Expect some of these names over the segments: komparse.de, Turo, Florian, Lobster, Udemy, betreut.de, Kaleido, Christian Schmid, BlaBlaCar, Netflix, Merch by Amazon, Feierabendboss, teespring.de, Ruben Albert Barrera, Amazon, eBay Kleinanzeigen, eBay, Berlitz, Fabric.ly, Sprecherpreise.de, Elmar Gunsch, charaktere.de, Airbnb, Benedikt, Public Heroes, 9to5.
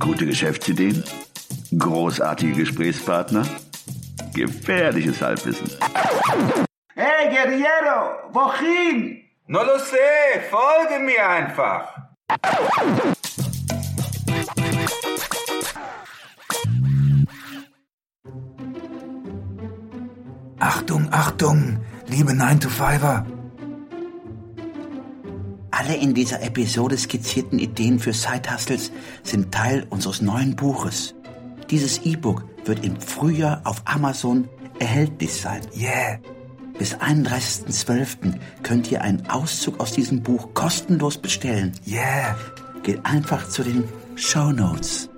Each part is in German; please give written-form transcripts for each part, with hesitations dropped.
Gute Geschäftsideen? Großartige Gesprächspartner? Gefährliches Halbwissen. Hey Guerriero, wohin? No lo sé, folge mir einfach. Achtung, Achtung, liebe 9to5er. Alle in dieser Episode skizzierten Ideen für Side-Hustles sind Teil unseres neuen Buches. Dieses E-Book wird im Frühjahr auf Amazon erhältlich sein. Yeah! Bis 31.12. könnt ihr einen Auszug aus diesem Buch kostenlos bestellen. Yeah! Geht einfach zu den Shownotes.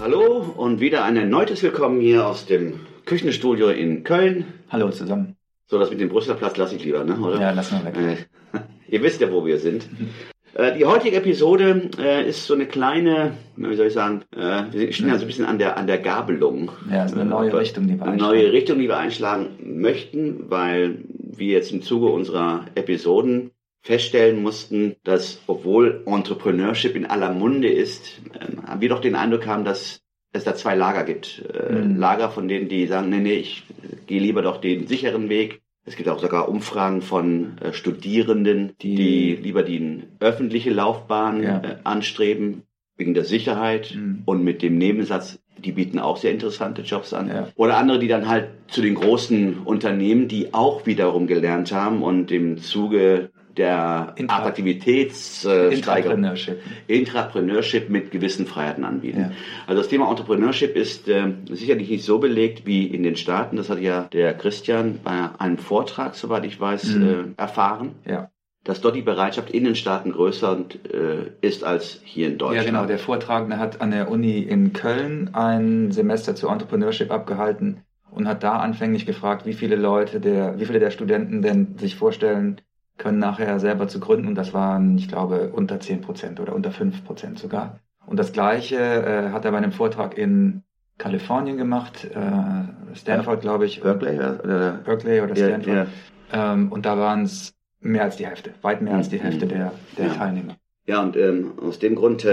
Hallo und wieder ein erneutes Willkommen hier aus dem Küchenstudio in Köln. Hallo zusammen. So, das mit dem Brüsseler Platz lasse ich lieber, ne? Oder? Ja, lass mal weg. Ihr wisst ja, wo wir sind. Die heutige Episode ist so eine kleine, wie soll ich sagen, wir stehen ja so ein bisschen an der Gabelung. Ja, ist eine neue Richtung, die wir einschlagen. Eine neue Richtung, die wir einschlagen möchten, weil wir jetzt im Zuge unserer Episoden feststellen mussten, dass, obwohl Entrepreneurship in aller Munde ist, wir doch den Eindruck haben, dass es da zwei Lager gibt. Lager von denen, die sagen, nee, ich gehe lieber doch den sicheren Weg. Es gibt auch sogar Umfragen von Studierenden, die lieber die öffentliche Laufbahn anstreben, wegen der Sicherheit und mit dem Nebensatz, die bieten auch sehr interessante Jobs an. Ja. Oder andere, die dann halt zu den großen Unternehmen, die auch wiederum gelernt haben und im Zuge der Attraktivitätssteigerung, Intrapreneurship mit gewissen Freiheiten anbieten. Ja. Also das Thema Entrepreneurship ist sicherlich nicht so belegt wie in den Staaten. Das hat ja der Christian bei einem Vortrag, soweit ich weiß, erfahren. Ja. Dass dort die Bereitschaft in den Staaten größer ist als hier in Deutschland. Ja genau, der Vortragende hat an der Uni in Köln ein Semester zu Entrepreneurship abgehalten und hat da anfänglich gefragt, wie viele der Studenten denn sich vorstellen können, nachher selber zu gründen. Und das waren, ich glaube, unter 10% oder unter 5% sogar. Und das Gleiche hat er bei einem Vortrag in Kalifornien gemacht, Stanford, glaube ich. Berkeley oder Stanford. Yeah, yeah. Und da waren es mehr als die Hälfte, weit mehr als die Hälfte der Teilnehmer. Ja, und aus dem Grund,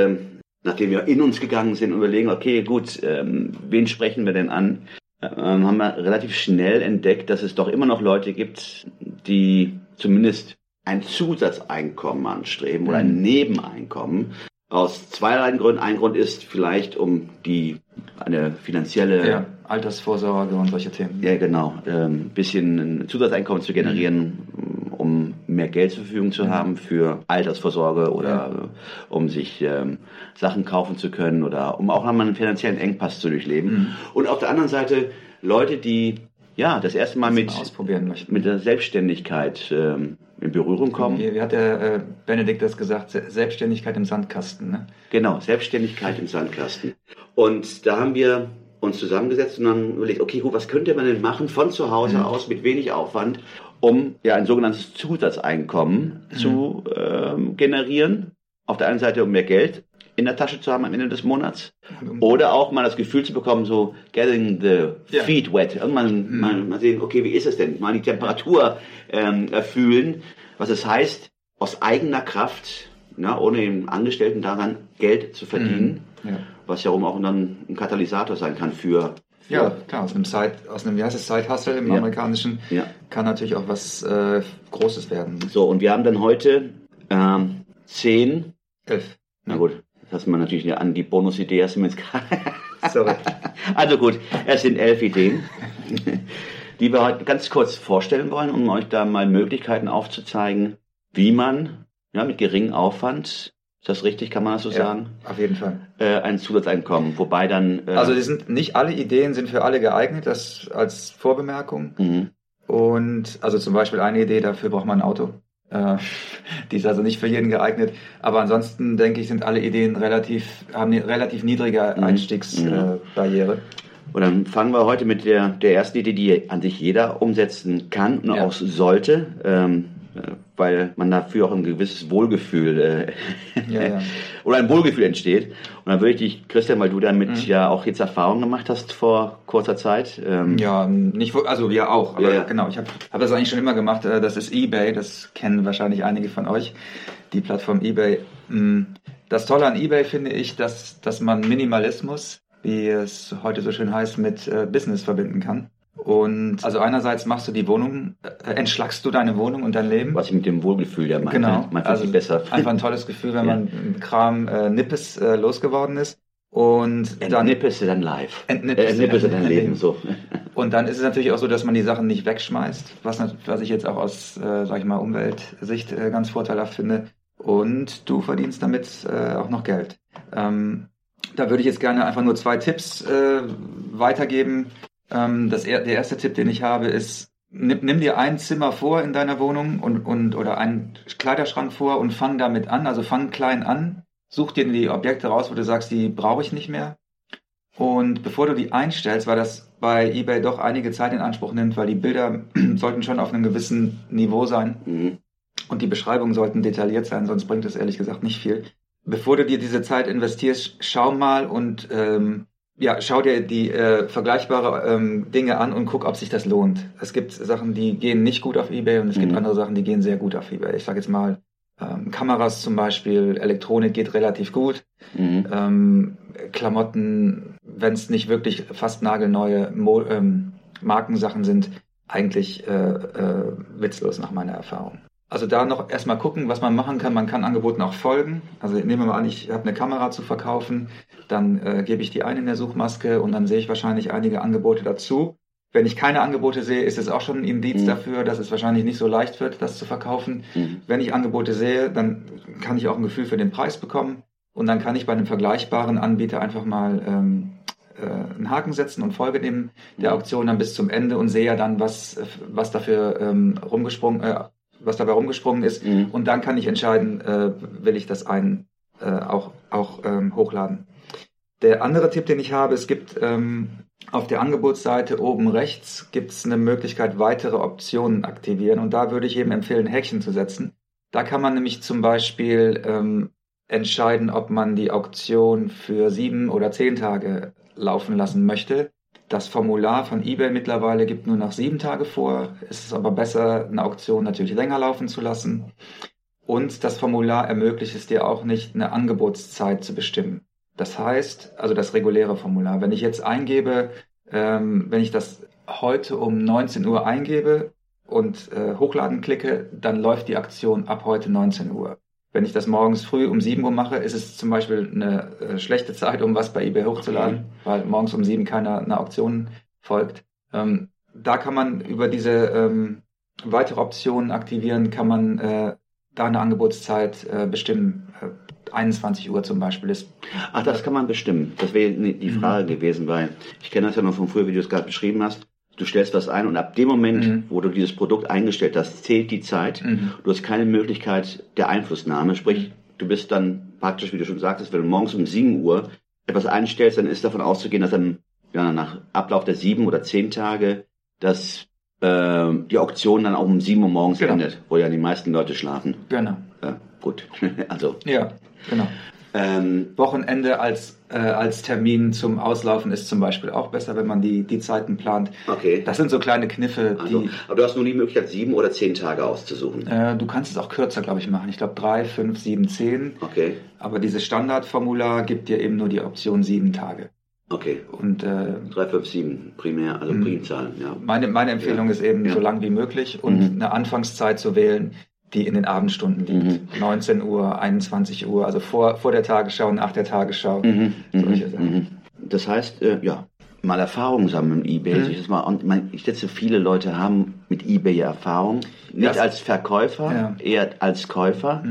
nachdem wir in uns gegangen sind und überlegen, okay, gut, wen sprechen wir denn an, haben wir relativ schnell entdeckt, dass es doch immer noch Leute gibt, die zumindest ein Zusatzeinkommen anstreben oder ein Nebeneinkommen. Aus zweierlei Gründen. Ein Grund ist vielleicht, um eine finanzielle Altersvorsorge und solche Themen. Ja, genau. Ein bisschen ein Zusatzeinkommen zu generieren, um mehr Geld zur Verfügung zu haben für Altersvorsorge oder um sich Sachen kaufen zu können oder um auch einmal einen finanziellen Engpass zu durchleben. Und auf der anderen Seite Leute, die das erste Mal mit der Selbstständigkeit in Berührung kommen. Wie hat der Benedikt das gesagt? Selbstständigkeit im Sandkasten, ne? Genau, Selbstständigkeit im Sandkasten. Und da haben wir uns zusammengesetzt und dann überlegt, okay, gut, was könnte man denn machen von zu Hause aus mit wenig Aufwand, um ein sogenanntes Zusatzeinkommen zu generieren. Auf der einen Seite, um mehr Geld in der Tasche zu haben am Ende des Monats. Oder auch mal das Gefühl zu bekommen, so getting the feet wet. Irgendwann mal sehen, okay, wie ist es denn? Mal die Temperatur fühlen, was es heißt, aus eigener Kraft, ohne im Angestellten-Dasein Geld zu verdienen. Ja. Was ja auch dann ein Katalysator sein kann für klar, aus einem Side-Hustle im Amerikanischen kann natürlich auch was Großes werden. So, und wir haben dann heute 11. Na gut. Das hat man natürlich an die Bonusidee erst mit. Sorry. Also gut, es sind 11 Ideen, die wir heute ganz kurz vorstellen wollen, um euch da mal Möglichkeiten aufzuzeigen, wie man mit geringem Aufwand, ist das richtig, kann man das so sagen? Auf jeden Fall. Ein Zusatzeinkommen, wobei dann. Also nicht alle Ideen sind für alle geeignet, das als Vorbemerkung. Und also zum Beispiel eine Idee, dafür braucht man ein Auto. Die ist also nicht für jeden geeignet. Aber ansonsten, denke ich, sind alle Ideen haben eine relativ niedrige Einstiegsbarriere. Und dann fangen wir heute mit der ersten Idee, die an sich jeder umsetzen kann und auch sollte. weil man dafür auch ein gewisses Wohlgefühl oder ein Wohlgefühl entsteht. Und dann würde ich dich, Christian, weil du damit ja auch jetzt Erfahrung gemacht hast vor kurzer Zeit. Genau. Ich habe das eigentlich schon immer gemacht. Das ist eBay, das kennen wahrscheinlich einige von euch, die Plattform eBay. Das Tolle an eBay finde ich, dass man Minimalismus, wie es heute so schön heißt, mit Business verbinden kann. Und also einerseits machst du die Wohnung, entschlackst du deine Wohnung und dein Leben. Was ich mit dem Wohlgefühl ja meine. Genau. Man fühlt sich besser. Einfach ein tolles Gefühl, wenn man mit Kram Nippes losgeworden ist. Und dann entnippest du dein Life. Entnippest du dein Leben. So. Und dann ist es natürlich auch so, dass man die Sachen nicht wegschmeißt, was ich jetzt auch aus, sag ich mal, Umweltsicht ganz vorteilhaft finde. Und du verdienst damit auch noch Geld. Da würde ich jetzt gerne einfach nur 2 Tipps weitergeben. Der erste Tipp, den ich habe, ist, nimm dir ein Zimmer vor in deiner Wohnung oder einen Kleiderschrank vor und fang damit an, also fang klein an, such dir die Objekte raus, wo du sagst, die brauche ich nicht mehr. Und bevor du die einstellst, weil das bei eBay doch einige Zeit in Anspruch nimmt, weil die Bilder sollten schon auf einem gewissen Niveau sein und die Beschreibungen sollten detailliert sein, sonst bringt das ehrlich gesagt nicht viel. Bevor du dir diese Zeit investierst, schau mal und schau dir die vergleichbare Dinge an und guck, ob sich das lohnt. Es gibt Sachen, die gehen nicht gut auf eBay und es gibt andere Sachen, die gehen sehr gut auf eBay. Ich sage jetzt mal, Kameras zum Beispiel, Elektronik geht relativ gut. Klamotten, wenn es nicht wirklich fast nagelneue Markensachen sind, eigentlich witzlos nach meiner Erfahrung. Also da noch erstmal gucken, was man machen kann. Man kann Angeboten auch folgen. Also nehmen wir mal an, ich habe eine Kamera zu verkaufen, dann gebe ich die ein in der Suchmaske und dann sehe ich wahrscheinlich einige Angebote dazu. Wenn ich keine Angebote sehe, ist es auch schon ein Indiz dafür, dass es wahrscheinlich nicht so leicht wird, das zu verkaufen. Wenn ich Angebote sehe, dann kann ich auch ein Gefühl für den Preis bekommen und dann kann ich bei einem vergleichbaren Anbieter einfach mal einen Haken setzen und folge dem der Auktion dann bis zum Ende und sehe ja dann, was dafür was dabei rumgesprungen ist. Und dann kann ich entscheiden, will ich das hochladen. Der andere Tipp, den ich habe, es gibt auf der Angebotsseite oben rechts gibt's eine Möglichkeit, weitere Optionen aktivieren. Und da würde ich eben empfehlen, ein Häkchen zu setzen. Da kann man nämlich zum Beispiel entscheiden, ob man die Auktion für 7 oder 10 Tage laufen lassen möchte. Das Formular von eBay mittlerweile gibt nur nach 7 Tage vor. Es ist aber besser, eine Auktion natürlich länger laufen zu lassen. Und das Formular ermöglicht es dir auch nicht, eine Angebotszeit zu bestimmen. Das heißt, also das reguläre Formular, wenn ich jetzt eingebe, wenn ich das heute um 19 Uhr eingebe und hochladen klicke, dann läuft die Aktion ab heute 19 Uhr. Wenn ich das morgens früh um 7 Uhr mache, ist es zum Beispiel eine schlechte Zeit, um was bei eBay hochzuladen, weil morgens um 7 keiner einer Auktion folgt. Da kann man über diese weitere Optionen aktivieren, kann man da eine Angebotszeit bestimmen. 21 Uhr zum Beispiel ist. Ach, das kann man bestimmen. Das wäre die Frage gewesen, weil ich kenne das ja noch von früher, wie du es gerade beschrieben hast. Du stellst was ein und ab dem Moment, wo du dieses Produkt eingestellt hast, zählt die Zeit. Du hast keine Möglichkeit der Einflussnahme. Sprich, du bist dann praktisch, wie du schon sagtest, wenn du morgens um 7 Uhr etwas einstellst, dann ist davon auszugehen, dass dann nach Ablauf der 7 oder 10 Tage das die Auktion dann auch um 7 Uhr morgens endet, wo ja die meisten Leute schlafen. Genau. Ja, gut. Also. Ja, genau. Wochenende als Termin zum Auslaufen ist zum Beispiel auch besser, wenn man die Zeiten plant. Okay. Das sind so kleine Kniffe. Aber du hast nur die Möglichkeit, 7 oder 10 Tage auszusuchen. Du kannst es auch kürzer, glaube ich, machen. Ich glaube 3, 5, 7, 10. Okay. Aber dieses Standardformular gibt dir eben nur die Option 7 Tage. Okay. Und 3, 5, 7 primär, also Primzahlen. Ja. Meine Empfehlung ist eben so lang wie möglich und eine Anfangszeit zu wählen, die in den Abendstunden liegt. 19 Uhr, 21 Uhr, also vor der Tagesschau, nach der Tagesschau. Solche Sachen. Das heißt, mal Erfahrung sammeln mit eBay. Ich schätze, viele Leute haben mit eBay Erfahrung. Nicht als Verkäufer, eher als Käufer.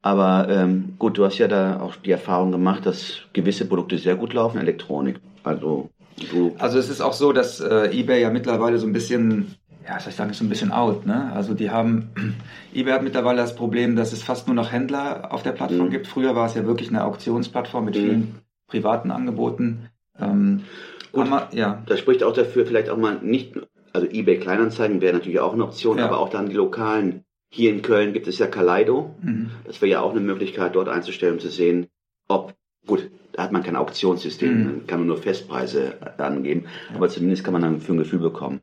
Aber gut, du hast ja da auch die Erfahrung gemacht, dass gewisse Produkte sehr gut laufen, Elektronik. Also es ist auch so, dass eBay ja mittlerweile so ein bisschen... Ja, soll ich sagen, ist so ein bisschen out, ne? Also eBay hat mittlerweile das Problem, dass es fast nur noch Händler auf der Plattform gibt. Früher war es ja wirklich eine Auktionsplattform mit vielen privaten Angeboten. Das spricht auch dafür, vielleicht auch mal eBay Kleinanzeigen wäre natürlich auch eine Option, aber auch dann die lokalen Hier in Köln gibt es ja Kaleido. Mhm. Das wäre ja auch eine Möglichkeit, dort einzustellen, um zu sehen, ob, gut, da hat man kein Auktionssystem, dann kann man nur Festpreise angeben, aber zumindest kann man dann für ein Gefühl bekommen.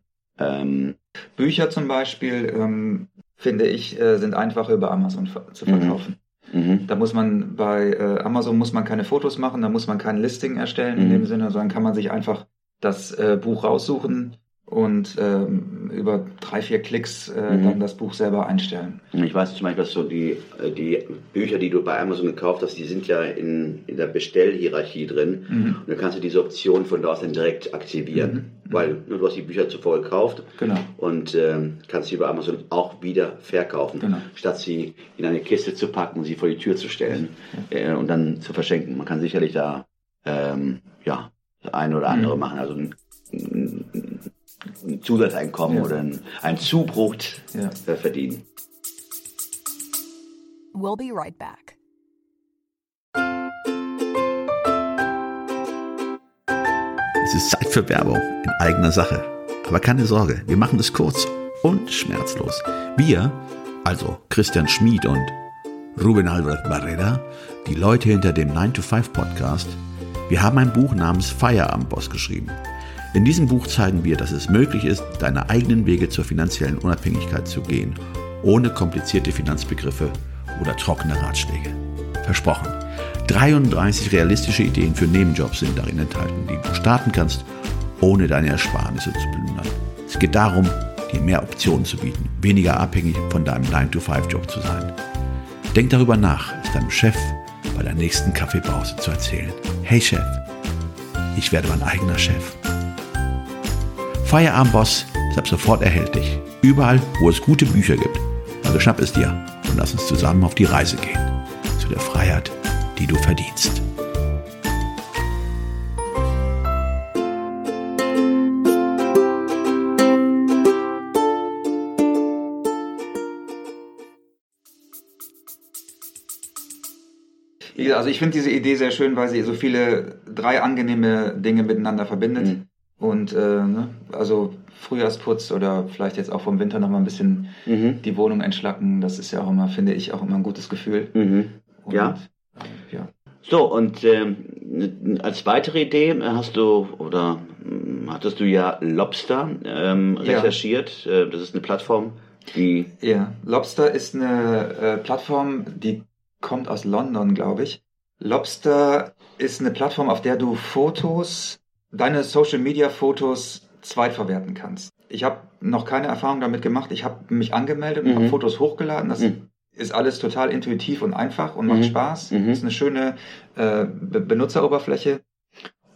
Bücher zum Beispiel, finde ich, sind einfach über Amazon zu verkaufen. Mhm. Da muss man bei Amazon muss man keine Fotos machen, da muss man kein Listing erstellen in dem Sinne, sondern kann man sich einfach das Buch raussuchen und über 3-4 Klicks dann das Buch selber einstellen. Ich weiß zum Beispiel, dass so die Bücher, die du bei Amazon gekauft hast, die sind ja in der Bestellhierarchie drin. Mhm. Und dann kannst du diese Option von da aus dann direkt aktivieren, weil du hast die Bücher zuvor gekauft und kannst sie über Amazon auch wieder verkaufen, statt sie in eine Kiste zu packen und sie vor die Tür zu stellen und dann zu verschenken. Man kann sicherlich da ein oder andere machen. Also ein Zusatzeinkommen oder ein Zubruch verdienen. We'll be right back. Es ist Zeit für Werbung in eigener Sache. Aber keine Sorge, wir machen es kurz und schmerzlos. Wir, also Christian Schmid und Ruben Albert Barrera, die Leute hinter dem 9to5-Podcast, wir haben ein Buch namens Feierabendboss geschrieben. In diesem Buch zeigen wir, dass es möglich ist, deine eigenen Wege zur finanziellen Unabhängigkeit zu gehen, ohne komplizierte Finanzbegriffe oder trockene Ratschläge. Versprochen. 33 realistische Ideen für Nebenjobs sind darin enthalten, die du starten kannst, ohne deine Ersparnisse zu plündern. Es geht darum, dir mehr Optionen zu bieten, weniger abhängig von deinem 9-to-5-Job zu sein. Denk darüber nach, es deinem Chef bei der nächsten Kaffeepause zu erzählen. Hey Chef, ich werde mein eigener Chef. Feierabendboss ist ab sofort erhältlich. Überall, wo es gute Bücher gibt. Also schnapp es dir und lass uns zusammen auf die Reise gehen. Zu der Freiheit, die du verdienst. Also ich finde diese Idee sehr schön, weil sie so viele, 3 angenehme Dinge miteinander verbindet. Mhm. Und also Frühjahrsputz oder vielleicht jetzt auch vom Winter nochmal ein bisschen die Wohnung entschlacken, das ist ja auch immer, finde ich, auch immer ein gutes Gefühl. Mhm. Und, ja. So, und als weitere Idee hattest du ja Lobster recherchiert. Das ist eine Plattform, die... Ja, Lobster ist eine Plattform, die kommt aus London, glaube ich. Lobster ist eine Plattform, auf der du deine Social-Media-Fotos zweitverwerten kannst. Ich habe noch keine Erfahrung damit gemacht. Ich habe mich angemeldet und habe Fotos hochgeladen. Das ist alles total intuitiv und einfach und macht Spaß. Mhm. Das ist eine schöne Benutzeroberfläche.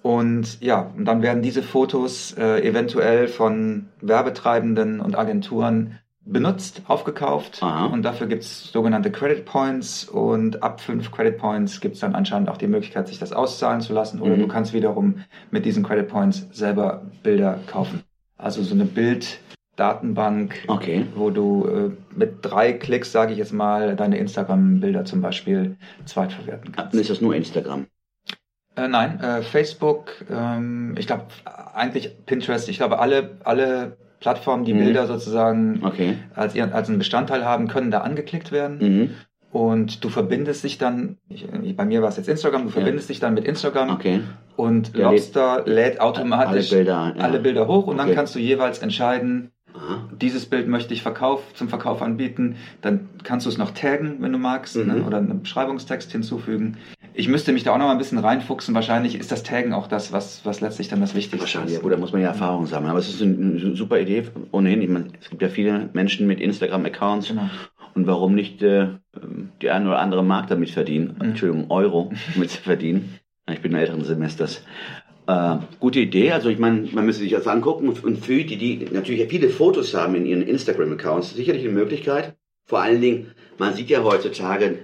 Und ja, und dann werden diese Fotos eventuell von Werbetreibenden und Agenturen benutzt, aufgekauft. Aha. Und dafür gibt es sogenannte Credit Points und ab 5 Credit Points gibt es dann anscheinend auch die Möglichkeit, sich das auszahlen zu lassen oder du kannst wiederum mit diesen Credit Points selber Bilder kaufen. Also so eine Bilddatenbank, wo du mit 3 Klicks, sage ich jetzt mal, deine Instagram-Bilder zum Beispiel zweitverwerten kannst. Ist das nur Instagram? Nein, Facebook, ich glaube eigentlich Pinterest, ich glaube alle Plattformen, die Bilder sozusagen als einen Bestandteil haben, können da angeklickt werden. Mhm. Und du verbindest dich dann, bei mir war es jetzt Instagram, du verbindest dich dann mit Instagram und Lobster lädt automatisch alle Bilder hoch und dann kannst du jeweils entscheiden, dieses Bild möchte ich zum Verkauf anbieten. Dann kannst du es noch taggen, wenn du magst, oder einen Beschreibungstext hinzufügen. Ich müsste mich da auch noch mal ein bisschen reinfuchsen. Wahrscheinlich ist das Taggen auch das, was letztlich dann das Wichtigste ist. Wahrscheinlich, ja, gut, da muss man ja Erfahrung sammeln. Aber es ist eine super Idee. Ohnehin, ich meine, es gibt ja viele Menschen mit Instagram-Accounts. Genau. Und warum nicht die eine oder andere Mark damit verdienen? Entschuldigung, Euro mit verdienen. Ich bin in älteren Semesters. Gute Idee. Also ich meine, man müsste sich das angucken. Und für die natürlich viele Fotos haben in ihren Instagram-Accounts, sicherlich eine Möglichkeit. Vor allen Dingen, man sieht ja heutzutage,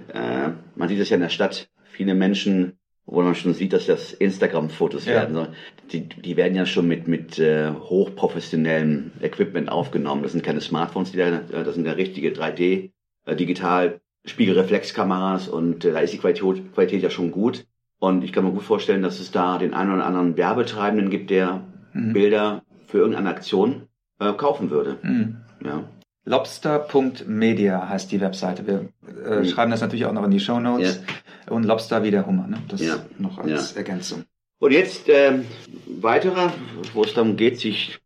man sieht das ja in der Stadt, viele Menschen, wo man schon sieht, dass das Instagram-Fotos werden sollen, die werden ja schon mit hochprofessionellem Equipment aufgenommen. Das sind keine Smartphones, das sind ja richtige 3D, digital Spiegelreflexkameras und da ist die Qualität ja schon gut. Und ich kann mir gut vorstellen, dass es da den einen oder anderen Werbetreibenden gibt, der Bilder für irgendeine Aktion kaufen würde. Mhm. Ja. Lobster.media heißt die Webseite. Wir schreiben das natürlich auch noch in die Shownotes. Ja. Und Lobster wie der Hummer, ne? Das noch als Ergänzung. Und jetzt weiterer, wo es darum geht, sich,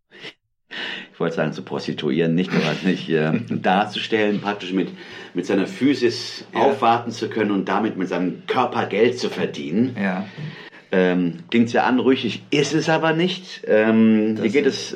ich wollte sagen, zu prostituieren, nicht nur nicht darzustellen, praktisch mit seiner Physis aufwarten zu können und damit mit seinem Körper Geld zu verdienen. Ja. Klingt sehr anrüchig, ist es aber nicht. Hier geht es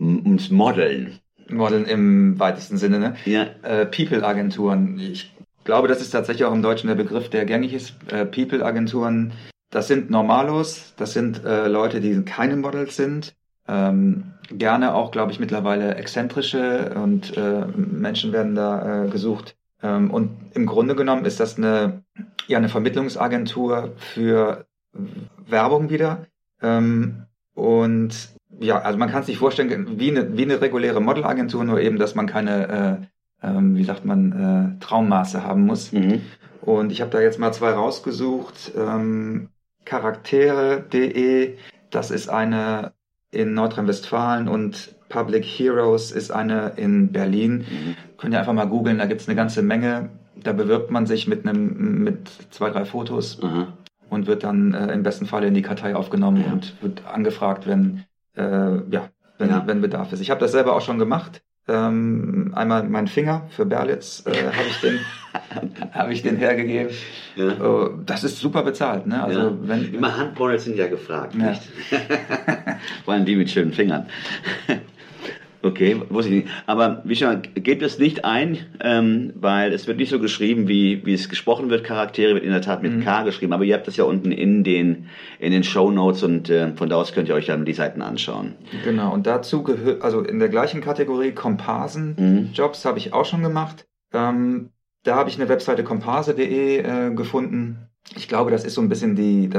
ums Modeln. Modeln im weitesten Sinne, ne? Ja. People-Agenturen. Ich glaube, das ist tatsächlich auch im Deutschen der Begriff, der gängig ist. People-Agenturen, das sind Normalos, das sind Leute, die keine Models sind. Gerne auch, glaube ich, mittlerweile exzentrische und Menschen werden da gesucht. Und im Grunde genommen ist das eine Vermittlungsagentur für Werbung wieder. Und ja, also man kann es sich vorstellen, wie eine reguläre Modelagentur, nur eben, dass man keine, Traummaße haben muss. Mhm. Und ich habe da jetzt mal zwei rausgesucht. Charaktere.de, das ist eine in Nordrhein-Westfalen, und Public Heroes ist eine in Berlin. Mhm. Könnt ihr einfach mal googeln, da gibt es eine ganze Menge. Da bewirbt man sich mit 2-3 Fotos und wird dann im besten Fall in die Kartei aufgenommen und wird angefragt, wenn Bedarf ist. Ich habe das selber auch schon gemacht. Einmal meinen Finger für Berlitz habe ich den hergegeben. Ja. Oh, das ist super bezahlt, ne? Also wenn immer Handmodels sind ja gefragt, nicht? Vor allem die mit schönen Fingern. Okay, wusste ich nicht. Aber wie schon, gebt es nicht ein, weil es wird nicht so geschrieben, wie es gesprochen wird. Charaktere wird in der Tat mit K geschrieben, aber ihr habt das ja unten in den Shownotes und von da aus könnt ihr euch dann die Seiten anschauen. Genau, und dazu gehört, also in der gleichen Kategorie Komparsen-Jobs habe ich auch schon gemacht. Da habe ich eine Webseite komparse.de gefunden. Ich glaube, das ist so ein bisschen die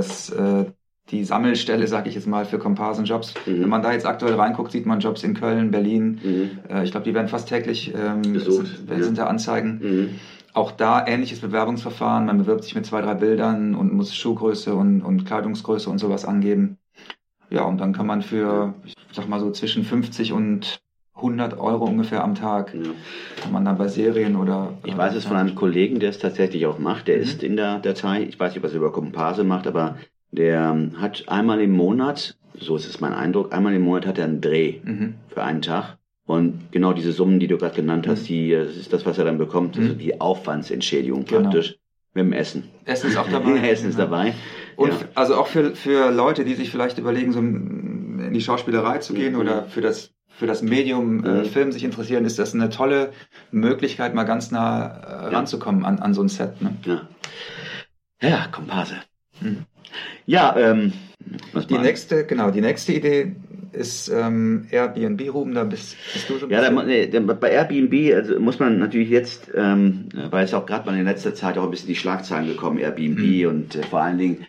Sammelstelle, sag ich jetzt mal, für Komparsen-Jobs. Mhm. Wenn man da jetzt aktuell reinguckt, sieht man Jobs in Köln, Berlin. Mhm. Ich glaube, die werden fast täglich besucht. Sind da Anzeigen. Mhm. Auch da ähnliches Bewerbungsverfahren. Man bewirbt sich mit 2-3 Bildern und muss Schuhgröße und Kleidungsgröße und sowas angeben. Ja, und dann kann man für, ich sag mal so, zwischen 50 und 100 Euro ungefähr am Tag. Ja. Kann man dann bei Serien oder... Ich weiß es von einem Kollegen, der es tatsächlich auch macht. Der ist in der Datei. Ich weiß nicht, was er über Komparse macht, aber... Der hat einmal im Monat, so ist es mein Eindruck, hat er einen Dreh für einen Tag. Und genau diese Summen, die du gerade genannt hast, das ist das, was er dann bekommt, also die Aufwandsentschädigung praktisch mit dem Essen. Essen ist auch dabei. Essen ist dabei. Und also auch für Leute, die sich vielleicht überlegen, so in die Schauspielerei zu gehen oder für das Medium Film sich interessieren, ist das eine tolle Möglichkeit, mal ganz nah ranzukommen an so ein Set. Ne? Ja, Komparse. Mhm. Ja, die nächste Idee ist Airbnb, Ruben, da bist du schon... Ja, bei Airbnb muss man natürlich jetzt, weil es auch gerade mal in letzter Zeit auch ein bisschen die Schlagzeilen gekommen, Airbnb und vor allen Dingen,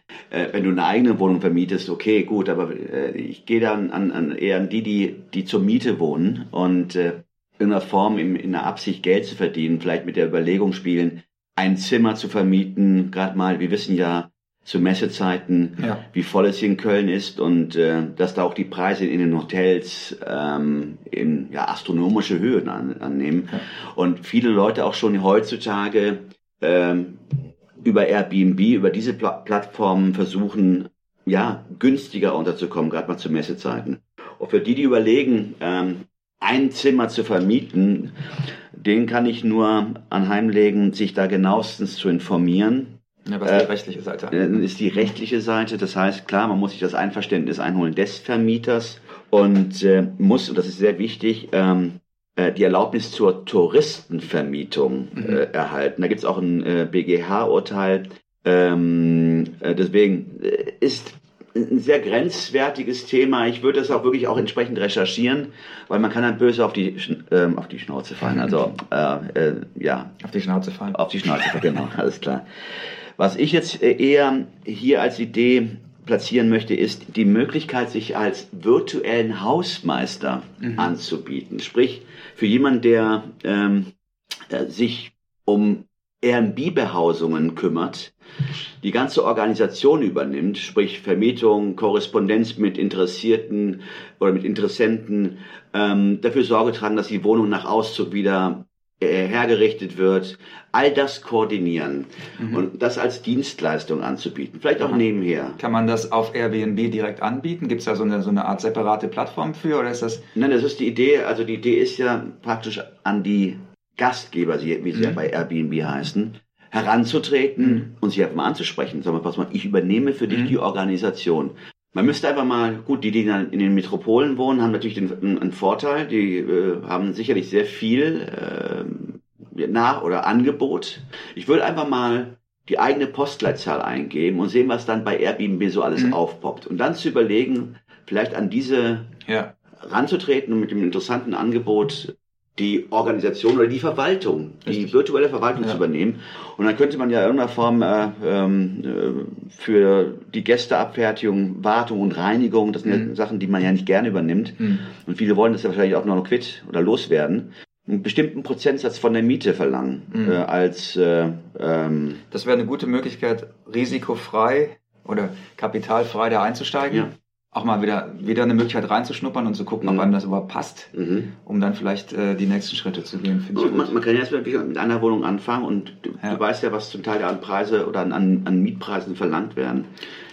wenn du eine eigene Wohnung vermietest, okay, gut, aber ich gehe dann eher an die zur Miete wohnen und in einer Form, in der Absicht Geld zu verdienen, vielleicht mit der Überlegung spielen, ein Zimmer zu vermieten, gerade mal, wir wissen ja, zu Messezeiten, wie voll es hier in Köln ist und dass da auch die Preise in den Hotels astronomische Höhen annehmen. Ja. Und viele Leute auch schon heutzutage über Airbnb, über diese Plattformen versuchen, günstiger unterzukommen, gerade mal zu Messezeiten. Und für die überlegen, ein Zimmer zu vermieten, denen kann ich nur anheimlegen, sich da genauestens zu informieren. Ja, was ist die rechtliche Seite? Ist die rechtliche Seite, das heißt, klar, man muss sich das Einverständnis einholen des Vermieters und muss, und das ist sehr wichtig, die Erlaubnis zur Touristenvermietung erhalten. Da gibt es auch ein BGH-Urteil. Deswegen ist ein sehr grenzwertiges Thema. Ich würde das auch wirklich auch entsprechend recherchieren, weil man kann dann böse auf die Schnauze fallen. Also auf die Schnauze fallen. Auf die Schnauze fallen, genau, alles klar. Was ich jetzt eher hier als Idee platzieren möchte, ist die Möglichkeit, sich als virtuellen Hausmeister anzubieten. Sprich, für jemanden, der sich um Airbnb-Behausungen kümmert, die ganze Organisation übernimmt, sprich Vermietung, Korrespondenz mit Interessierten oder mit Interessenten, dafür Sorge tragen, dass die Wohnung nach Auszug wieder hergerichtet wird, all das koordinieren und das als Dienstleistung anzubieten, vielleicht auch nebenher. Kann man das auf Airbnb direkt anbieten? Gibt es da so eine Art separate Plattform für oder ist das? Nein, das ist die Idee, also die Idee ist ja praktisch an die Gastgeber, wie sie ja bei Airbnb heißen, heranzutreten und sie einfach mal anzusprechen. Sag mal, pass mal, ich übernehme für dich die Organisation. Man müsste einfach mal, gut, die dann in den Metropolen wohnen, haben natürlich einen Vorteil, die haben sicherlich sehr viel Nach- oder Angebot. Ich würde einfach mal die eigene Postleitzahl eingeben und sehen, was dann bei Airbnb so alles aufpoppt. Und dann zu überlegen, vielleicht an diese ranzutreten und mit dem interessanten Angebot die Organisation oder die Verwaltung, die virtuelle Verwaltung zu übernehmen. Und dann könnte man ja in irgendeiner Form für die Gästeabfertigung, Wartung und Reinigung, das sind ja Sachen, die man ja nicht gerne übernimmt. Und viele wollen das ja wahrscheinlich auch noch quitt oder loswerden. Einen bestimmten Prozentsatz von der Miete verlangen. Das wäre eine gute Möglichkeit, risikofrei oder kapitalfrei da einzusteigen. Ja. Auch mal wieder eine Möglichkeit reinzuschnuppern und zu gucken, ob einem das überhaupt passt, um dann vielleicht die nächsten Schritte zu gehen. Man kann jetzt wirklich mit einer Wohnung anfangen und du weißt ja, was zum Teil an Preise oder an Mietpreisen verlangt werden.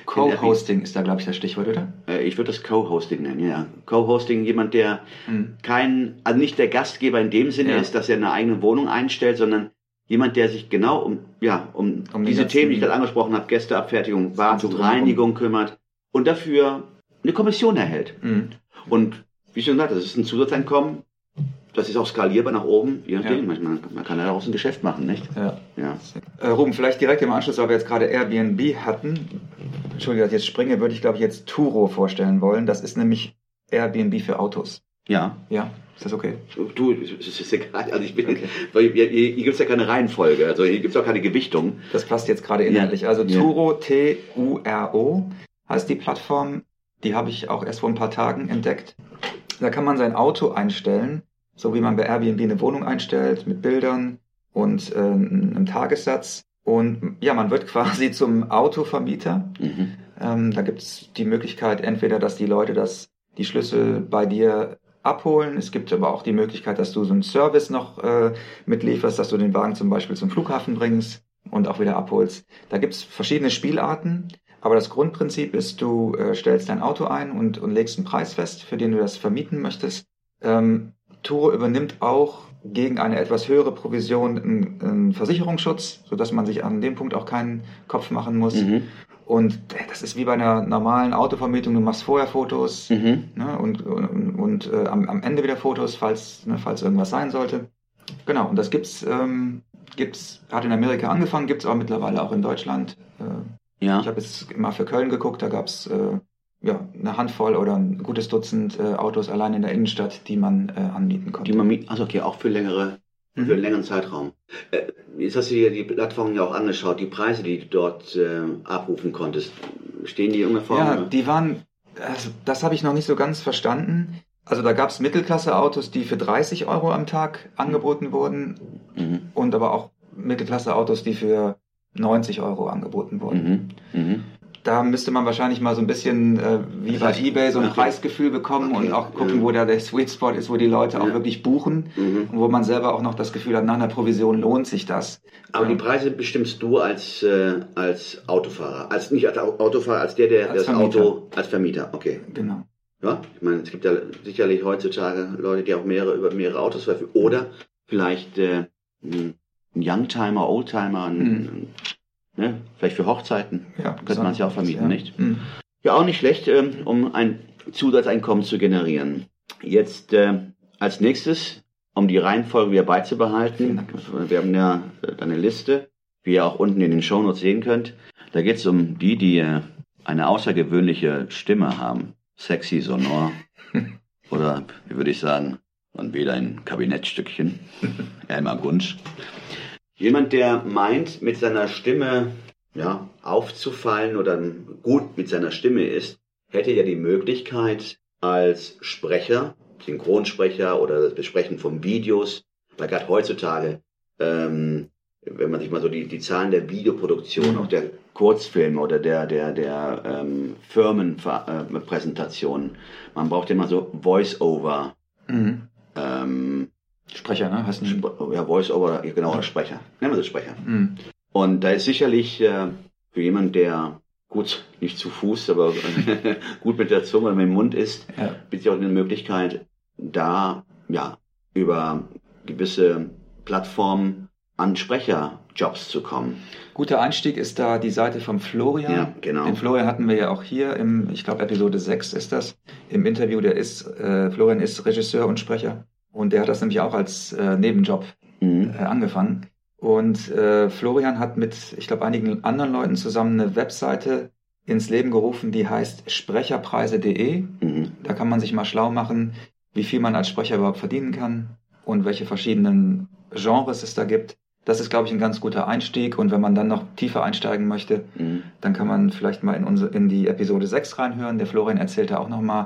Co-Hosting ist da, glaube ich, das Stichwort, oder? Ich würde das Co-Hosting nennen, ja. Co-Hosting, jemand, der also nicht der Gastgeber in dem Sinne ist, dass er eine eigene Wohnung einstellt, sondern jemand, der sich genau um diese Themen, die ich gerade angesprochen habe, Gästeabfertigung, Wartung, Reinigung kümmert und dafür eine Kommission erhält. Und wie schon gesagt, das ist ein Zusatzeinkommen, das ist auch skalierbar nach oben, je nachdem. Man kann ja daraus ein Geschäft machen, nicht? Ja. Ruben, vielleicht direkt im Anschluss, weil wir jetzt gerade Airbnb hatten, Entschuldigung, dass ich jetzt springe, würde ich, glaube ich, jetzt Turo vorstellen wollen. Das ist nämlich Airbnb für Autos. Ja. Ist das okay? Du, es ist egal. Also ich bin, hier gibt es ja keine Reihenfolge, also hier gibt es auch keine Gewichtung. Das passt jetzt gerade inhaltlich. Also Turo, T-U-R-O, heißt die Plattform. Die habe ich auch erst vor ein paar Tagen entdeckt. Da kann man sein Auto einstellen, so wie man bei Airbnb eine Wohnung einstellt, mit Bildern und einem Tagessatz. Und ja, man wird quasi zum Autovermieter. Da gibt es die Möglichkeit, entweder, dass die Leute die Schlüssel bei dir abholen. Es gibt aber auch die Möglichkeit, dass du so einen Service noch mitlieferst, dass du den Wagen zum Beispiel zum Flughafen bringst und auch wieder abholst. Da gibt es verschiedene Spielarten. Aber das Grundprinzip ist, du stellst dein Auto ein und legst einen Preis fest, für den du das vermieten möchtest. Turo übernimmt auch gegen eine etwas höhere Provision einen Versicherungsschutz, sodass man sich an dem Punkt auch keinen Kopf machen muss. Und das ist wie bei einer normalen Autovermietung, du machst vorher Fotos und am Ende wieder Fotos, falls irgendwas sein sollte. Genau, und das hat in Amerika angefangen, gibt es auch mittlerweile auch in Deutschland. Ich habe jetzt mal für Köln geguckt, da gab es eine Handvoll oder ein gutes Dutzend Autos allein in der Innenstadt, die man anmieten konnte. Auch für einen längeren Zeitraum. Jetzt hast du dir die Plattform ja auch angeschaut, die Preise, die du dort abrufen konntest, stehen die in irgendeiner Form? Ja, die waren, das habe ich noch nicht so ganz verstanden. Also da gab es Mittelklasse-Autos, die für 30 Euro am Tag angeboten wurden und aber auch Mittelklasse-Autos, die für 90 Euro angeboten wurden. Da müsste man wahrscheinlich mal so ein bisschen wie bei eBay so ein Preisgefühl bekommen und auch gucken, wo da der Sweet Spot ist, wo die Leute auch wirklich buchen und wo man selber auch noch das Gefühl hat, nach einer Provision lohnt sich das. Aber die Preise bestimmst du als Autofahrer, als Vermieter, okay. Genau. Ja, ich meine, es gibt ja sicherlich heutzutage Leute, die auch über mehrere Autos verfügen oder vielleicht ein Youngtimer, Oldtimer, vielleicht für Hochzeiten, könnte man es ja auch vermieten, nicht? Ja, auch nicht schlecht, um ein Zusatzeinkommen zu generieren. Jetzt als nächstes, um die Reihenfolge wieder beizubehalten, wir haben ja eine Liste, wie ihr auch unten in den Shownotes sehen könnt. Da geht es um die eine außergewöhnliche Stimme haben. Sexy, sonor oder, wie würde ich sagen, und weder ein Kabinettstückchen, Elmar Gunsch. Jemand, der meint, mit seiner Stimme aufzufallen oder gut mit seiner Stimme ist, hätte ja die Möglichkeit, als Sprecher, Synchronsprecher oder das Besprechen von Videos, weil gerade heutzutage wenn man sich mal so die Zahlen der Videoproduktion, auch der Kurzfilme oder der Firmenpräsentationen, man braucht immer so Voice-Over. Mhm. Sprecher, ne? Heißt ja, Voice-Over, ja, genau, oder Sprecher. Nennen wir das Sprecher. Mhm. Und da ist sicherlich für jemanden, der gut, nicht zu Fuß, aber gut mit der Zunge und mit dem Mund ist, bietet sich auch eine Möglichkeit, da ja über gewisse Plattformen an Sprecherjobs zu kommen. Guter Einstieg ist da die Seite von Florian. Ja, genau. Den Florian hatten wir ja auch hier im, ich glaube Episode 6 ist das, im Interview. Der ist, Florian ist Regisseur und Sprecher. Und der hat das nämlich auch als Nebenjob angefangen. Und Florian hat mit, ich glaube, einigen anderen Leuten zusammen eine Webseite ins Leben gerufen, die heißt Sprecherpreise.de. Mhm. Da kann man sich mal schlau machen, wie viel man als Sprecher überhaupt verdienen kann und welche verschiedenen Genres es da gibt. Das ist, glaube ich, ein ganz guter Einstieg. Und wenn man dann noch tiefer einsteigen möchte, dann kann man vielleicht mal in die Episode 6 reinhören. Der Florian erzählt da auch nochmal,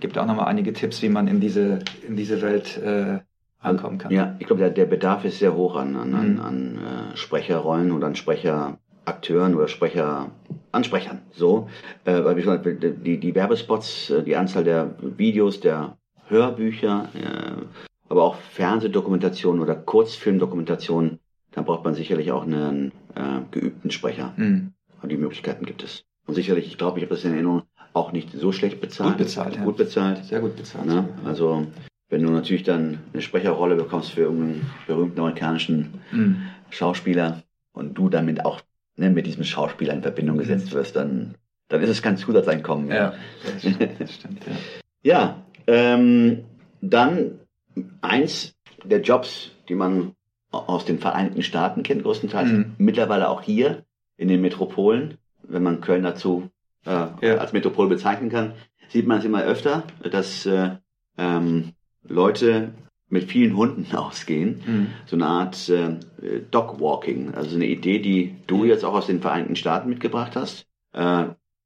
gibt auch nochmal einige Tipps, wie man in diese Welt ankommen kann. Ja, ich glaube, der Bedarf ist sehr hoch an Sprecherrollen und an Sprecherakteuren oder Ansprechern. So, weil die Werbespots, die Anzahl der Videos, der Hörbücher, aber auch Fernsehdokumentationen oder Kurzfilmdokumentationen, da braucht man sicherlich auch einen geübten Sprecher. Mhm. Und die Möglichkeiten gibt es. Und sicherlich, ich glaube, ich habe das in Erinnerung, auch nicht so schlecht bezahlt. Gut bezahlt. Sehr gut bezahlt. Ja, also wenn du natürlich dann eine Sprecherrolle bekommst für irgendeinen berühmten amerikanischen Schauspieler und du damit auch mit diesem Schauspieler in Verbindung gesetzt wirst, dann ist es kein Zusatzeinkommen. Ja, das stimmt. Ja, dann eins der Jobs, die man aus den Vereinigten Staaten kennt, größtenteils, mittlerweile auch hier in den Metropolen, wenn man Köln dazu als Metropole bezeichnen kann, sieht man es immer öfter, dass Leute mit vielen Hunden ausgehen. Mhm. So eine Art Dog-Walking. Also eine Idee, die du jetzt auch aus den Vereinigten Staaten mitgebracht hast.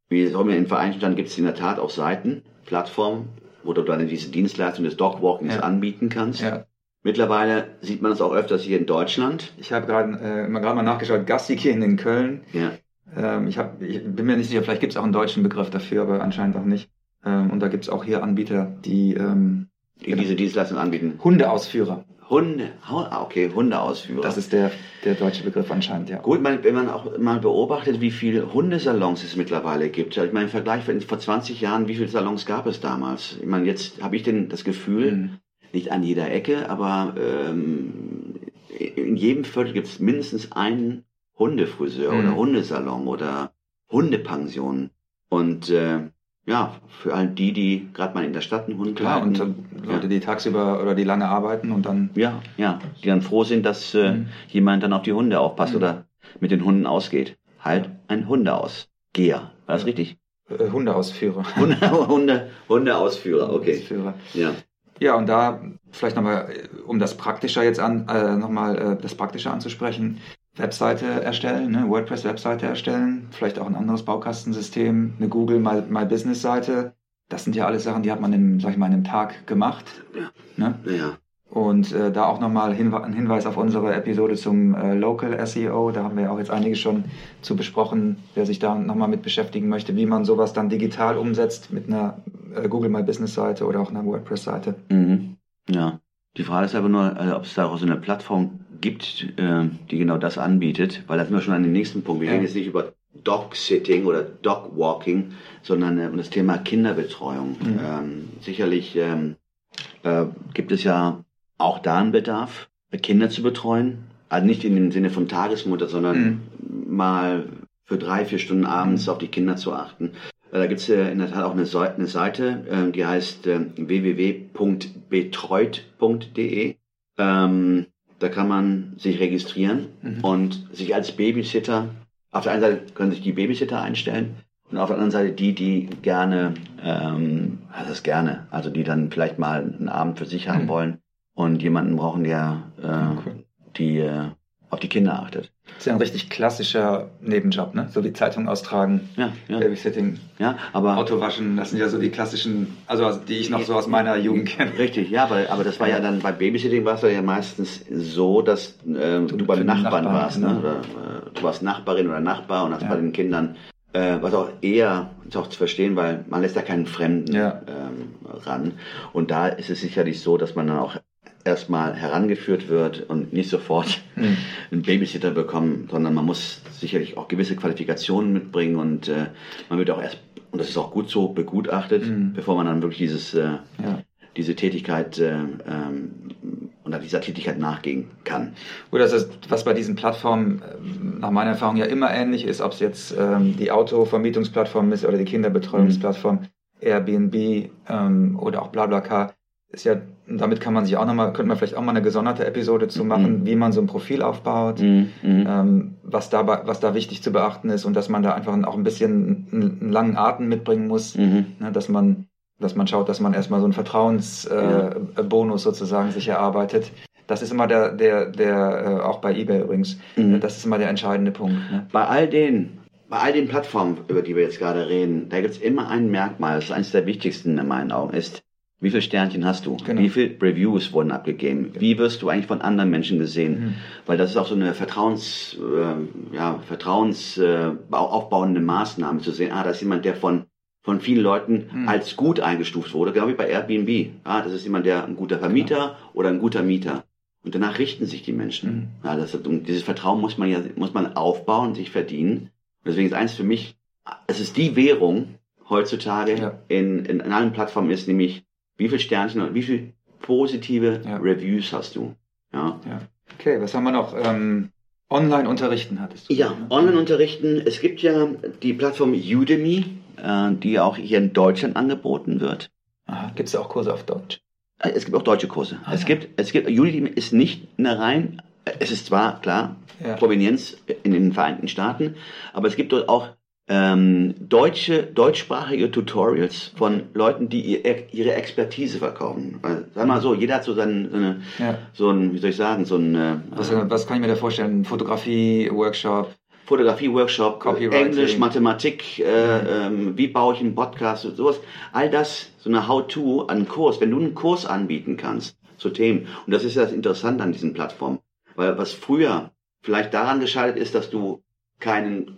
Wie es auch immer in den Vereinigten Staaten gibt es in der Tat auch Seiten, Plattformen, wo du dann diese Dienstleistung des Dog-Walkings anbieten kannst. Ja. Mittlerweile sieht man es auch öfters hier in Deutschland. Ich habe gerade mal nachgeschaut, Gassi gehen in Köln. Ja. Ich bin mir nicht sicher, vielleicht gibt es auch einen deutschen Begriff dafür, aber anscheinend auch nicht. Und da gibt es auch hier Anbieter, die diese Dienstleistung anbieten. Hundeausführer. Hundeausführer. Das ist der deutsche Begriff anscheinend, ja. Gut, wenn man auch mal beobachtet, wie viele Hundesalons es mittlerweile gibt. Ich meine, im Vergleich, vor 20 Jahren, wie viele Salons gab es damals? Ich meine, jetzt habe ich das Gefühl, nicht an jeder Ecke, aber in jedem Viertel gibt es mindestens einen Hundefriseur oder Hundesalon oder Hundepension. Und ja, für all die gerade mal in der Stadt einen Hund haben. Klar, und Leute, die tagsüber oder die lange arbeiten und dann... Ja, die dann froh sind, dass jemand dann auf die Hunde aufpasst oder mit den Hunden ausgeht. Halt ein Hundeausgeher. War das richtig? Hundeausführer. Hundeausführer, okay. Hundeausführer. Ja, und da vielleicht nochmal, um das Praktische jetzt anzusprechen, Webseite erstellen, ne? WordPress-Webseite erstellen, vielleicht auch ein anderes Baukastensystem, eine Google My Business-Seite. Das sind ja alles Sachen, die hat man in einem Tag gemacht. Ja. Ne? Ja. Und da auch nochmal ein Hinweis auf unsere Episode zum Local SEO. Da haben wir auch jetzt einige schon zu besprochen, wer sich da nochmal mit beschäftigen möchte, wie man sowas dann digital umsetzt mit einer Google My Business-Seite oder auch einer WordPress-Seite. Mhm. Ja. Die Frage ist aber nur, ob es da auch so eine Plattform gibt, die genau das anbietet, weil da sind wir schon an den nächsten Punkt. Wir reden jetzt nicht über Dog-Sitting oder Dog-Walking, sondern um das Thema Kinderbetreuung. Mhm. Sicherlich gibt es ja auch da einen Bedarf, Kinder zu betreuen. Also nicht in dem Sinne von Tagesmutter, sondern mal für 3-4 Stunden abends auf die Kinder zu achten. Da gibt es in der Tat auch eine Seite, die heißt www.betreut.de. Da kann man sich registrieren und sich als Babysitter, auf der einen Seite können sich die Babysitter einstellen und auf der anderen Seite die gerne, die dann vielleicht mal einen Abend für sich haben wollen und jemanden brauchen, der die auf die Kinder achtet. Das ist ja ein richtig klassischer Nebenjob, ne? So wie Zeitung austragen, ja. Babysitting, ja, aber Auto waschen, das sind ja so die klassischen, also die ich noch so aus meiner Jugend kenne. Richtig, ja, aber das war ja dann, bei Babysitting war es ja meistens so, dass du bei den Nachbarn warst, ne? Oder du warst Nachbarin oder Nachbar und hast bei den Kindern, was auch eher auch zu verstehen, weil man lässt da keinen Fremden ran. Und da ist es sicherlich so, dass man dann auch erstmal herangeführt wird und nicht sofort einen Babysitter bekommen, sondern man muss sicherlich auch gewisse Qualifikationen mitbringen und man wird auch erst, und das ist auch gut so, begutachtet, bevor man dann wirklich diese Tätigkeit unter dieser Tätigkeit nachgehen kann. Gut, das ist, was bei diesen Plattformen nach meiner Erfahrung ja immer ähnlich ist, ob es jetzt die Autovermietungsplattform ist oder die Kinderbetreuungsplattform, Airbnb oder auch BlaBlaCar, ist ja, damit kann man sich auch nochmal, könnte man vielleicht auch mal eine gesonderte Episode zu machen, wie man so ein Profil aufbaut, was da wichtig zu beachten ist und dass man da einfach auch ein bisschen einen langen Atem mitbringen muss, ne, dass man schaut, dass man erstmal so einen Vertrauensbonus sozusagen sich erarbeitet. Das ist immer der auch bei eBay übrigens, das ist immer der entscheidende Punkt. Ne? Bei all den Plattformen, über die wir jetzt gerade reden, da gibt es immer ein Merkmal, das ist eines der wichtigsten in meinen Augen, ist: Wie viele Sternchen hast du? Genau. Wie viele Reviews wurden abgegeben? Okay. Wie wirst du eigentlich von anderen Menschen gesehen? Weil das ist auch so eine vertrauensaufbauende Maßnahme, zu sehen, da ist jemand, der von vielen Leuten als gut eingestuft wurde, genau wie bei Airbnb. Das ist jemand, der ein guter Vermieter oder ein guter Mieter. Und danach richten sich die Menschen. Und dieses Vertrauen muss man aufbauen, sich verdienen. Und deswegen ist eins für mich, es ist die Währung heutzutage in allen Plattformen ist, nämlich: Wie viele Sternchen und wie viele positive Reviews hast du? Ja. Okay, was haben wir noch? Online-Unterrichten hattest du. Ja, ne? Online-Unterrichten. Es gibt ja die Plattform Udemy, die auch hier in Deutschland angeboten wird. Gibt es auch Kurse auf Deutsch? Es gibt auch deutsche Kurse. Udemy ist nicht eine rein, es ist zwar, klar, Provenienz in den Vereinigten Staaten, aber es gibt dort auch deutschsprachige Tutorials von Leuten, die ihre Expertise verkaufen. Also, sag mal so, jeder hat so was kann ich mir da vorstellen? Fotografie-Workshop, Englisch, Mathematik, wie baue ich einen Podcast und sowas. All das, so eine How-To an Kurs, wenn du einen Kurs anbieten kannst zu Themen. Und das ist ja das Interessante an diesen Plattformen. Weil was früher vielleicht daran gescheitert ist, dass du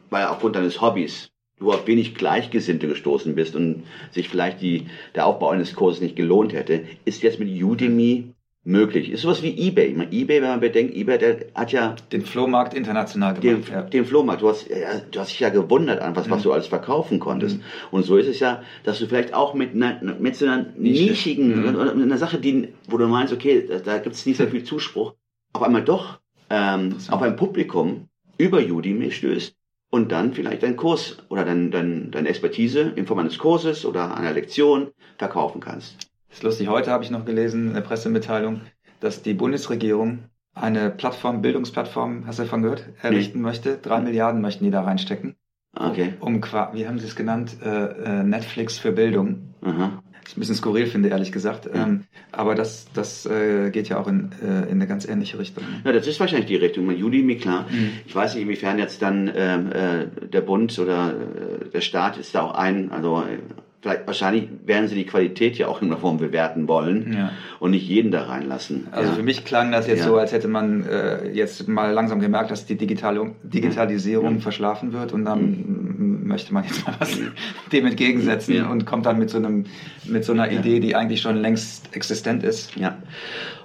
weil aufgrund deines Hobbys du auf wenig Gleichgesinnte gestoßen bist und sich vielleicht der Aufbau eines Kurses nicht gelohnt hätte, ist jetzt mit Udemy möglich. Ist sowas wie eBay. Wenn man bedenkt, eBay, der hat ja den Flohmarkt international gemacht. Den Flohmarkt. Du hast dich ja gewundert an was du alles verkaufen konntest. Und so ist es ja, dass du vielleicht auch mit so einer nischigen, einer Sache, wo du meinst, okay, da gibt es nicht so viel Zuspruch, auf einmal doch auf ein Publikum über Udemy stößt und dann vielleicht deinen Kurs oder deine Expertise in Form eines Kurses oder einer Lektion verkaufen kannst. Das ist lustig. Heute habe ich noch gelesen, in der Pressemitteilung, dass die Bundesregierung eine Bildungsplattform, hast du davon gehört, errichten möchte. 3 Milliarden möchten die da reinstecken. Okay. Wie haben sie es genannt? Netflix für Bildung. Aha. Das ist ein bisschen skurril, finde ich, ehrlich gesagt. Aber das geht ja auch in eine ganz ähnliche Richtung. Ja, das ist wahrscheinlich die Richtung. Udemy, klar. Ich weiß nicht, inwiefern jetzt dann der Bund oder der Staat ist da auch wahrscheinlich werden sie die Qualität ja auch in irgendeiner Form bewerten wollen und nicht jeden da reinlassen. Also für mich klang das jetzt so, als hätte man jetzt mal langsam gemerkt, dass die Digitalisierung verschlafen wird und dann möchte man jetzt mal was dem entgegensetzen und kommt dann mit so einer Idee, die eigentlich schon längst existent ist. Ja.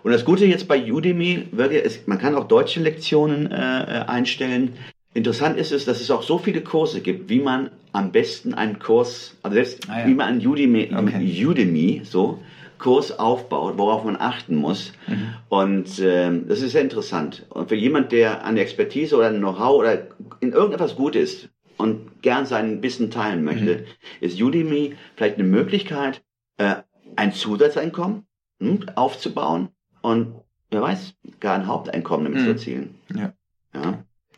Und das Gute jetzt bei Udemy ist, man kann auch deutsche Lektionen einstellen. Interessant ist es, dass es auch so viele Kurse gibt, wie man am besten einen Kurs, also selbst wie man einen Udemy-Kurs aufbaut, worauf man achten muss. Und das ist sehr interessant. Und für jemand, der an der Expertise oder an Know-how oder in irgendetwas gut ist und gern sein Wissen teilen möchte, ist Udemy vielleicht eine Möglichkeit, ein Zusatzeinkommen aufzubauen und, wer weiß, gar ein Haupteinkommen damit zu erzielen.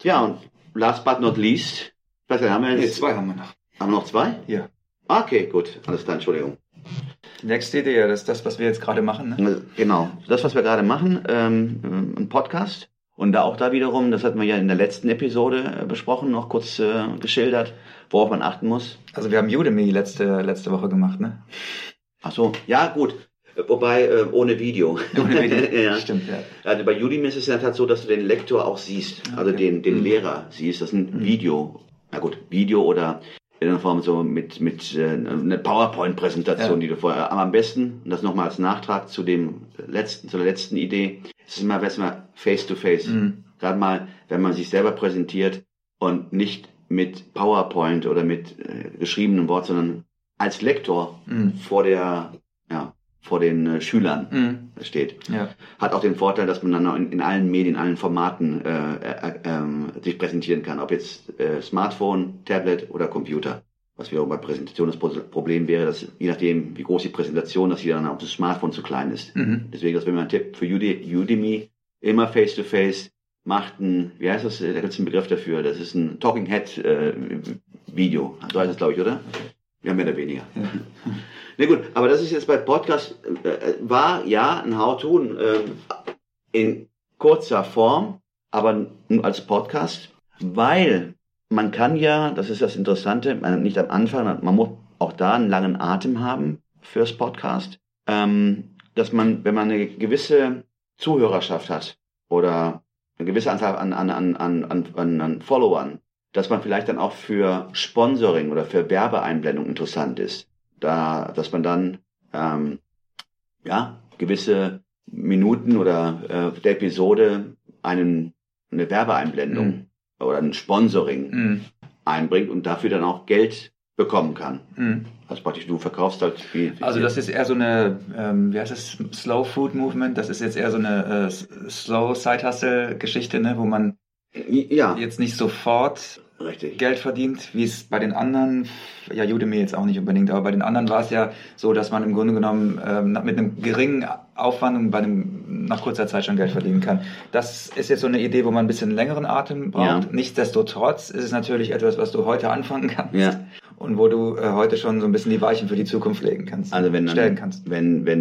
Ja, und last but not least, zwei haben wir noch. Haben wir noch zwei? Ja. Okay, gut. Alles klar, Entschuldigung. Nächste Idee, das ist das, was wir jetzt gerade machen. Ne? Genau, das, was wir gerade machen, ein Podcast. Und da auch da wiederum, das hatten wir ja in der letzten Episode besprochen, noch kurz geschildert, worauf man achten muss. Also wir haben Udemy letzte Woche gemacht, ne? Ach so, ja gut. Wobei, ohne Video. Ohne Video, ja. Stimmt, ja. Also bei Udemy ist es in der Tat so, dass du den Lektor auch siehst, also den Lehrer siehst. Das ist ein Video. Na gut, Video oder in einer Form so mit einer PowerPoint-Präsentation, die du vorher... Aber am besten, und das nochmal als Nachtrag zu der letzten Idee, es ist immer besser face-to-face. Gerade mal, wenn man sich selber präsentiert und nicht mit PowerPoint oder mit geschriebenem Wort, sondern als Lektor vor den Schülern steht. Ja. Hat auch den Vorteil, dass man dann in allen Medien, in allen Formaten sich präsentieren kann, ob jetzt Smartphone, Tablet oder Computer. Was wiederum bei Präsentation das Problem wäre, dass je nachdem, wie groß die Präsentation, dass sie dann auf das Smartphone zu klein ist. Deswegen, das wäre mein Tipp für Udemy, immer Face-to-Face, macht ein, wie heißt das, da gibt es einen Begriff dafür, das ist ein Talking Head Video, so heißt das, glaube ich, oder? Ja, mehr oder weniger. Ja. Na gut, aber das ist jetzt bei Podcast, war ja ein How-To in kurzer Form, aber nur als Podcast, weil man kann ja, das ist das Interessante, nicht am Anfang, man muss auch da einen langen Atem haben fürs Podcast, dass man, wenn man eine gewisse Zuhörerschaft hat oder eine gewisse Anzahl an Followern, dass man vielleicht dann auch für Sponsoring oder für Werbeeinblendung interessant ist. Dass man dann gewisse Minuten oder der Episode eine Werbeeinblendung oder ein Sponsoring einbringt und dafür dann auch Geld bekommen kann. Also praktisch, du verkaufst halt viel. Also das ist eher so eine, wie heißt das, Slow Food Movement, das ist jetzt eher so eine Slow Side Hustle Geschichte, ne, wo man jetzt nicht sofort... Richtig. Geld verdient, wie es bei den anderen, ja, Udemy jetzt auch nicht unbedingt, aber bei den anderen war es ja so, dass man im Grunde genommen mit einem geringen Aufwand und nach kurzer Zeit schon Geld verdienen kann. Das ist jetzt so eine Idee, wo man ein bisschen längeren Atem braucht. Ja. Nichtsdestotrotz ist es natürlich etwas, was du heute anfangen kannst und wo du heute schon so ein bisschen die Weichen für die Zukunft legen kannst. Also wenn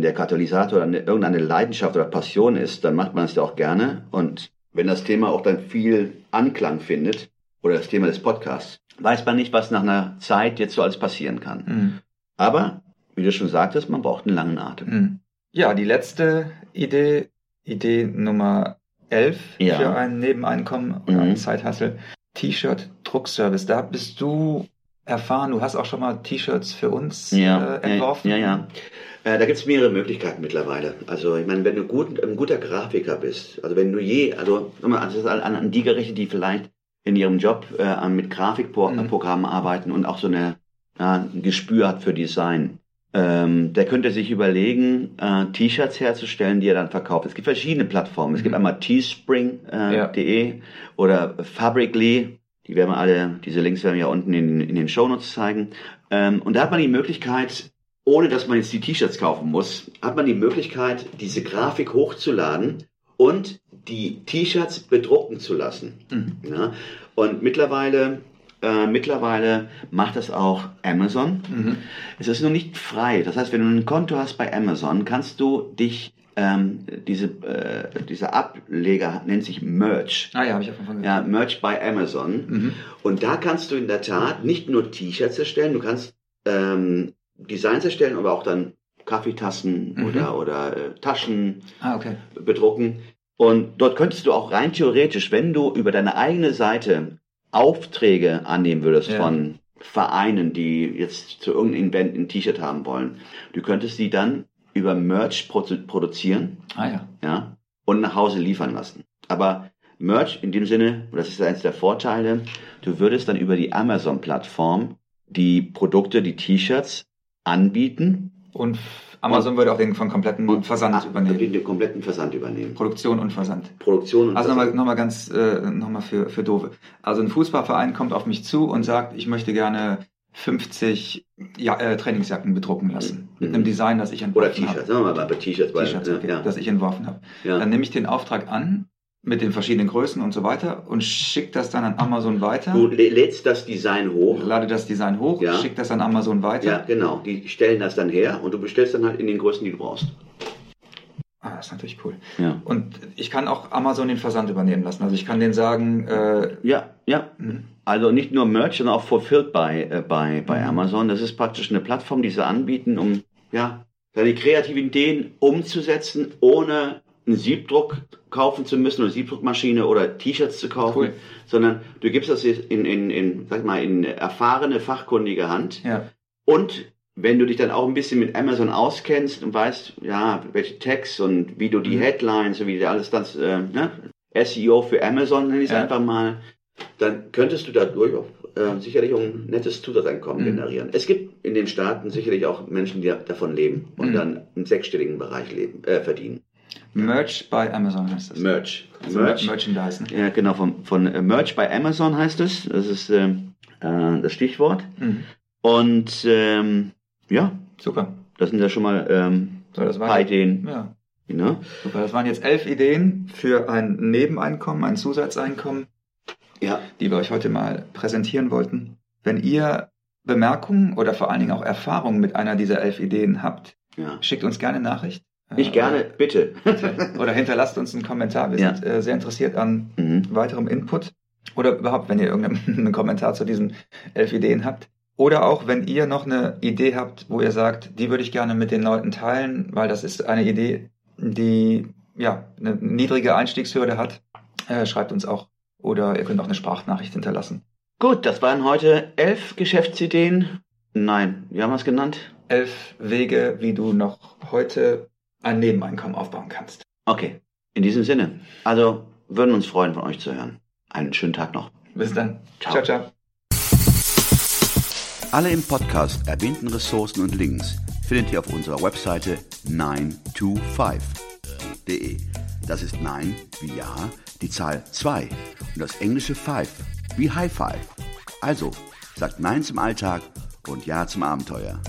der Katalysator dann irgendeine Leidenschaft oder Passion ist, dann macht man es ja auch gerne, und wenn das Thema auch dann viel Anklang findet, oder das Thema des Podcasts, weiß man nicht, was nach einer Zeit jetzt so alles passieren kann. Aber, wie du schon sagtest, man braucht einen langen Atem. Ja, die letzte Idee Nummer 11 für ein Nebeneinkommen oder ein Side-Hustle, T-Shirt-Druckservice. Da bist du erfahren, du hast auch schon mal T-Shirts für uns entworfen. Da gibt es mehrere Möglichkeiten mittlerweile. Also ich meine, wenn du ein guter Grafiker bist, also wenn du das ist an die gerichtet, die vielleicht in ihrem Job mit Grafikprogrammen arbeiten und auch so ein Gespür hat für Design. Der könnte sich überlegen, T-Shirts herzustellen, die er dann verkauft. Es gibt verschiedene Plattformen. Es gibt einmal teespring.de oder Fabric.ly. Die werden wir alle, diese Links werden wir ja unten in den Shownotes zeigen. Und da hat man die Möglichkeit, ohne dass man jetzt die T-Shirts kaufen muss, hat man die Möglichkeit, diese Grafik hochzuladen und die T-Shirts bedrucken zu lassen. Ja? Und mittlerweile macht das auch Amazon. Es ist nur nicht frei. Das heißt, wenn du ein Konto hast bei Amazon, kannst du dich dieser Ableger nennt sich Merch. Ah ja, habe ich auch davon gehört. Ja, Merch by Amazon. Und da kannst du in der Tat nicht nur T-Shirts erstellen, du kannst Designs erstellen, aber auch dann Kaffeetassen oder Taschen bedrucken. Und dort könntest du auch rein theoretisch, wenn du über deine eigene Seite Aufträge annehmen würdest von Vereinen, die jetzt zu irgendeinem Event ein T-Shirt haben wollen, du könntest die dann über Merch produzieren und nach Hause liefern lassen. Aber Merch in dem Sinne, das ist eins der Vorteile, du würdest dann über die Amazon-Plattform die Produkte, die T-Shirts anbieten. Und Amazon würde auch den kompletten Versand übernehmen. Produktion und Versand. Also nochmal ganz nochmal für Doofe. Also ein Fußballverein kommt auf mich zu und sagt, ich möchte gerne 50 Trainingsjacken bedrucken lassen. Mit einem Design, das ich entworfen habe. Oder T-Shirts, sagen wir mal bei T-Shirts. Das ich entworfen habe. Ja. Dann nehme ich den Auftrag an, mit den verschiedenen Größen und so weiter, und schick das dann an Amazon weiter. Du lädst das Design hoch. Lade das Design hoch, schick das an Amazon weiter. Ja, genau. Die stellen das dann her und du bestellst dann halt in den Größen, die du brauchst. das ist natürlich cool. Ja. Und ich kann auch Amazon den Versand übernehmen lassen. Also ich kann denen sagen... Also nicht nur Merch, sondern auch Fulfilled bei Amazon. Das ist praktisch eine Plattform, die sie anbieten, um seine kreativen Ideen umzusetzen, ohne einen Siebdruck kaufen zu müssen oder Siebdruckmaschine oder T-Shirts zu kaufen, cool. Sondern du gibst das in erfahrene, fachkundige Hand. Ja. Und wenn du dich dann auch ein bisschen mit Amazon auskennst und weißt, welche Tags und wie du die Headlines und wie du alles das SEO für Amazon, nenne ich es einfach mal, dann könntest du dadurch auch sicherlich ein nettes Zusatzeinkommen generieren. Es gibt in den Staaten sicherlich auch Menschen, die davon leben und dann im sechsstelligen Bereich verdienen. Merch by Amazon heißt das. Merch. Also Merchandise. Ja, genau. Von Merch by Amazon heißt es. Das ist das Stichwort. Und super. Das sind ja schon mal ein paar Ideen. Ja. Ja. Super. Das waren jetzt 11 Ideen für ein Nebeneinkommen, ein Zusatzeinkommen. Ja. Die wir euch heute mal präsentieren wollten. Wenn ihr Bemerkungen oder vor allen Dingen auch Erfahrungen mit einer dieser 11 Ideen habt, schickt uns gerne Nachricht. Bitte. Oder hinterlasst uns einen Kommentar. Wir sind sehr interessiert an weiterem Input. Oder überhaupt, wenn ihr irgendeinen Kommentar zu diesen 11 Ideen habt. Oder auch, wenn ihr noch eine Idee habt, wo ihr sagt, die würde ich gerne mit den Leuten teilen, weil das ist eine Idee, die eine niedrige Einstiegshürde hat, schreibt uns auch. Oder ihr könnt auch eine Sprachnachricht hinterlassen. Gut, das waren heute 11 Geschäftsideen. Nein, wie haben wir es genannt? 11 Wege, wie du noch heute ein Nebeneinkommen aufbauen kannst. Okay, in diesem Sinne. Also würden uns freuen, von euch zu hören. Einen schönen Tag noch. Bis dann. Ciao, ciao. Alle im Podcast erwähnten Ressourcen und Links findet ihr auf unserer Webseite 9to5.de. Das ist 9 wie Ja, die Zahl 2 und das englische 5 wie High Five. Also sagt Nein zum Alltag und Ja zum Abenteuer.